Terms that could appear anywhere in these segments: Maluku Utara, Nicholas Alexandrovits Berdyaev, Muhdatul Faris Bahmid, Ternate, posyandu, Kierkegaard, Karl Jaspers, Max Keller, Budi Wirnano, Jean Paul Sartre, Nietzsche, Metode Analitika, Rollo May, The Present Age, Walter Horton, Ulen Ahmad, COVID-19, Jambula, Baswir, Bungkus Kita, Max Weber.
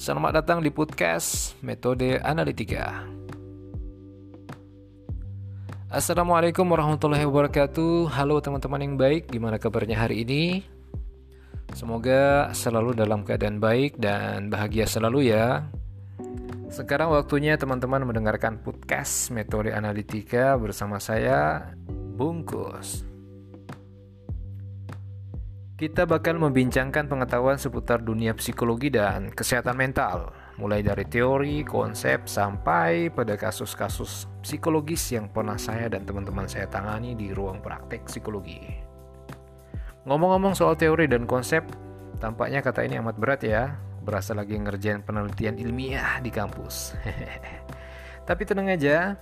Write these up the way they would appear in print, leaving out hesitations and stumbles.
Selamat datang di podcast Metode Analitika. Assalamualaikum warahmatullahi wabarakatuh. Halo teman-teman yang baik, gimana kabarnya hari ini? Semoga selalu dalam keadaan baik dan bahagia selalu ya. Sekarang waktunya teman-teman mendengarkan podcast Metode Analitika bersama saya, Bungkus. Kita bakal membincangkan pengetahuan seputar dunia psikologi dan kesehatan mental, mulai dari teori, konsep, sampai pada kasus-kasus psikologis yang pernah saya dan teman-teman saya tangani di ruang praktek psikologi. Ngomong-ngomong soal teori dan konsep, tampaknya kata ini amat berat ya, berasa lagi ngerjain penelitian ilmiah di kampus. Tapi tenang aja,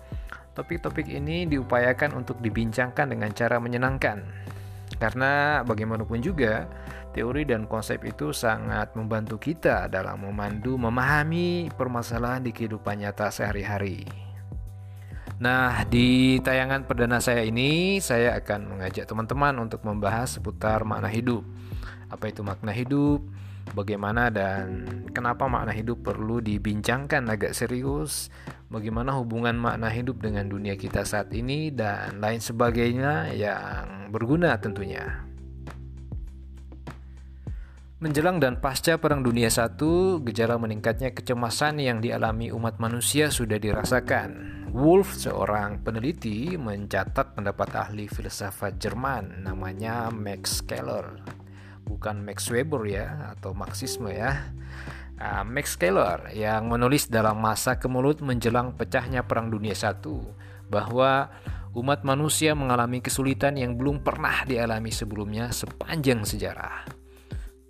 topik-topik ini diupayakan untuk dibincangkan dengan cara menyenangkan. Karena bagaimanapun juga, teori dan konsep itu sangat membantu kita dalam memahami permasalahan di kehidupan nyata sehari-hari. Nah, di tayangan perdana saya ini, saya akan mengajak teman-teman untuk membahas seputar makna hidup. Apa itu makna hidup? Bagaimana dan kenapa makna hidup perlu dibincangkan agak serius? Bagaimana hubungan makna hidup dengan dunia kita saat ini dan lain sebagainya yang berguna tentunya. Menjelang dan pasca Perang Dunia I, gejala meningkatnya kecemasan yang dialami umat manusia sudah dirasakan. Wolf, seorang peneliti, mencatat pendapat ahli filsafat Jerman namanya Max Keller. Bukan Max Weber ya, atau Marxisme ya. Max Keller yang menulis dalam masa kemelut menjelang pecahnya Perang Dunia I bahwa umat manusia mengalami kesulitan yang belum pernah dialami sebelumnya sepanjang sejarah.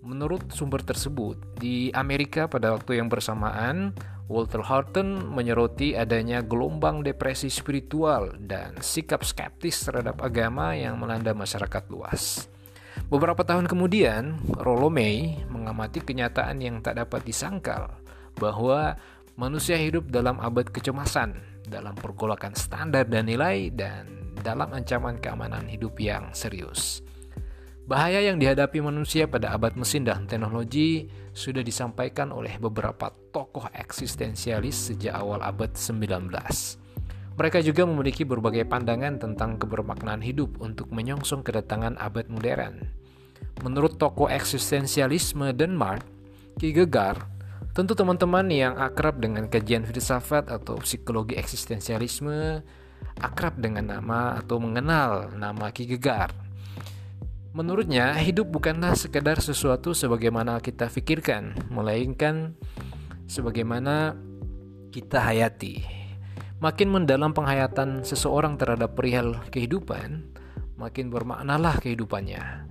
Menurut sumber tersebut, di Amerika pada waktu yang bersamaan, Walter Horton menyoroti adanya gelombang depresi spiritual dan sikap skeptis terhadap agama yang melanda masyarakat luas. Beberapa tahun kemudian, Rollo May mengamati kenyataan yang tak dapat disangkal bahwa manusia hidup dalam abad kecemasan, dalam pergolakan standar dan nilai, dan dalam ancaman keamanan hidup yang serius. Bahaya yang dihadapi manusia pada abad mesin dan teknologi sudah disampaikan oleh beberapa tokoh eksistensialis sejak awal abad 19. Mereka juga memiliki berbagai pandangan tentang kebermaknaan hidup untuk menyongsong kedatangan abad modern. Menurut tokoh eksistensialisme Denmark, Kierkegaard, tentu teman-teman yang akrab dengan kajian filsafat atau psikologi eksistensialisme akrab dengan nama atau mengenal nama Kierkegaard. Menurutnya, hidup bukanlah sekedar sesuatu sebagaimana kita pikirkan, melainkan sebagaimana kita hayati. Makin mendalam penghayatan seseorang terhadap perihal kehidupan, makin bermaknalah kehidupannya.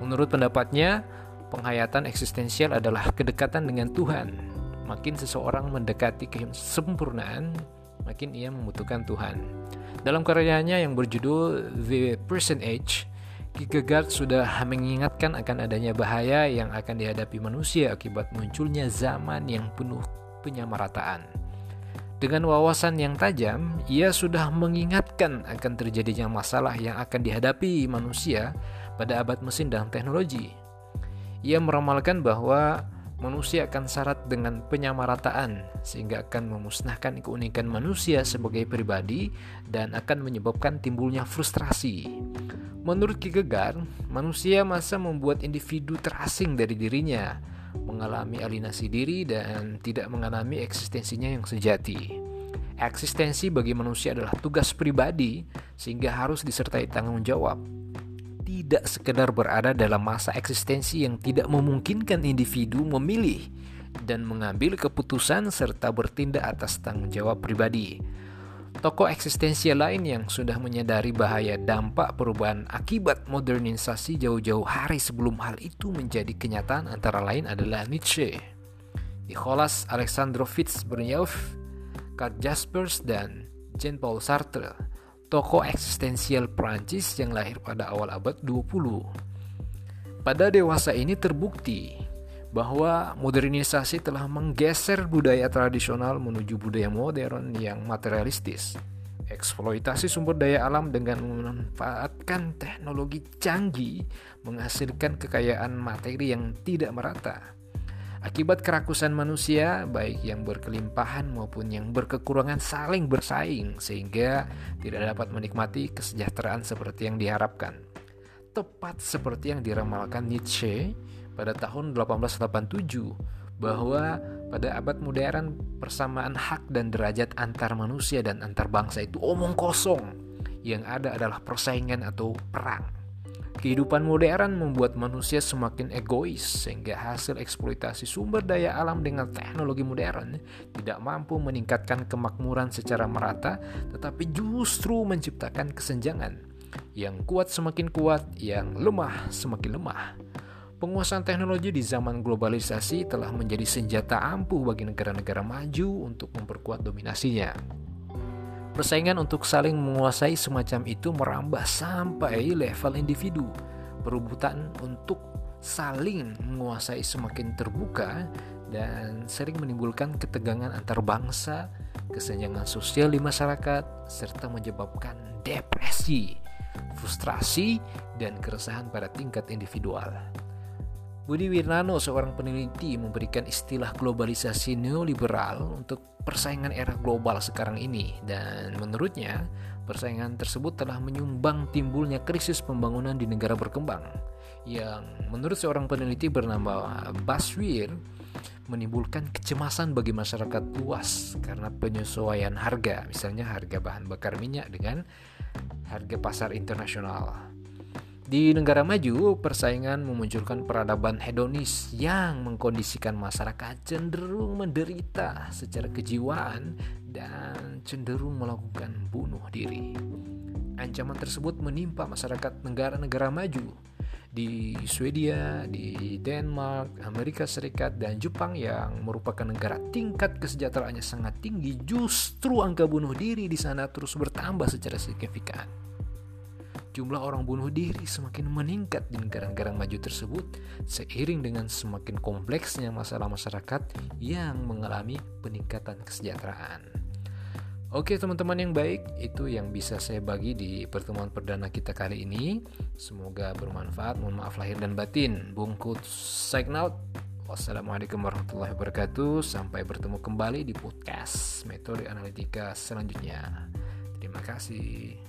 Menurut pendapatnya, penghayatan eksistensial adalah kedekatan dengan Tuhan. Makin seseorang mendekati kesempurnaan, makin ia membutuhkan Tuhan. Dalam karyanya yang berjudul The Present Age, Kierkegaard sudah mengingatkan akan adanya bahaya yang akan dihadapi manusia akibat munculnya zaman yang penuh penyamarataan. Dengan wawasan yang tajam, ia sudah mengingatkan akan terjadinya masalah yang akan dihadapi manusia pada abad mesin dan teknologi. Ia meramalkan bahwa manusia akan syarat dengan penyamarataan, sehingga akan memusnahkan keunikan manusia sebagai pribadi dan akan menyebabkan timbulnya frustrasi. Menurut Kierkegaard, manusia masa membuat individu terasing dari dirinya, mengalami alienasi diri dan tidak mengalami eksistensinya yang sejati. Eksistensi bagi manusia adalah tugas pribadi sehingga harus disertai tanggung jawab. Tidak sekedar berada dalam masa eksistensi yang tidak memungkinkan individu memilih dan mengambil keputusan serta bertindak atas tanggung jawab pribadi. Tokoh eksistensial lain yang sudah menyadari bahaya dampak perubahan akibat modernisasi jauh-jauh hari sebelum hal itu menjadi kenyataan antara lain adalah Nietzsche, Nicholas Alexandrovits Berdyaev, Karl Jaspers, dan Jean Paul Sartre, tokoh eksistensial Perancis yang lahir pada awal abad 20. Pada dewasa ini terbukti bahwa modernisasi telah menggeser budaya tradisional menuju budaya modern yang materialistis. Eksploitasi sumber daya alam dengan memanfaatkan teknologi canggih menghasilkan kekayaan materi yang tidak merata. Akibat kerakusan manusia, baik yang berkelimpahan maupun yang berkekurangan saling bersaing, sehingga tidak dapat menikmati kesejahteraan seperti yang diharapkan. Tepat seperti yang diramalkan Nietzsche pada tahun 1887, bahwa pada abad modern persamaan hak dan derajat antar manusia dan antar bangsa itu omong kosong, yang ada adalah persaingan atau perang. Kehidupan modern membuat manusia semakin egois, sehingga hasil eksploitasi sumber daya alam dengan teknologi modern tidak mampu meningkatkan kemakmuran secara merata, tetapi justru menciptakan kesenjangan. Yang kuat semakin kuat, yang lemah semakin lemah. Penguasaan teknologi di zaman globalisasi telah menjadi senjata ampuh bagi negara-negara maju untuk memperkuat dominasinya. Persaingan untuk saling menguasai semacam itu merambah sampai level individu. Perebutan untuk saling menguasai semakin terbuka dan sering menimbulkan ketegangan antar bangsa, kesenjangan sosial di masyarakat, serta menyebabkan depresi, frustrasi, dan keresahan pada tingkat individual. Budi Wirnano, seorang peneliti, memberikan istilah globalisasi neoliberal untuk persaingan era global sekarang ini, dan menurutnya persaingan tersebut telah menyumbang timbulnya krisis pembangunan di negara berkembang yang menurut seorang peneliti bernama Baswir menimbulkan kecemasan bagi masyarakat luas karena penyesuaian harga, misalnya harga bahan bakar minyak dengan harga pasar internasional. Di negara maju, persaingan memunculkan peradaban hedonis yang mengkondisikan masyarakat cenderung menderita secara kejiwaan dan cenderung melakukan bunuh diri. Ancaman tersebut menimpa masyarakat negara-negara maju di Swedia, di Denmark, Amerika Serikat, dan Jepang yang merupakan negara tingkat kesejahteraannya sangat tinggi. Justru angka bunuh diri di sana terus bertambah secara signifikan. Jumlah orang bunuh diri semakin meningkat di negara-negara maju tersebut seiring dengan semakin kompleksnya masalah masyarakat yang mengalami peningkatan kesejahteraan. Oke teman-teman yang baik, itu yang bisa saya bagi di pertemuan perdana kita kali ini. Semoga bermanfaat. Mohon maaf lahir dan batin. Bungkus sign out. Wassalamualaikum warahmatullahi wabarakatuh. Sampai bertemu kembali di podcast Metode Analitika selanjutnya. Terima kasih.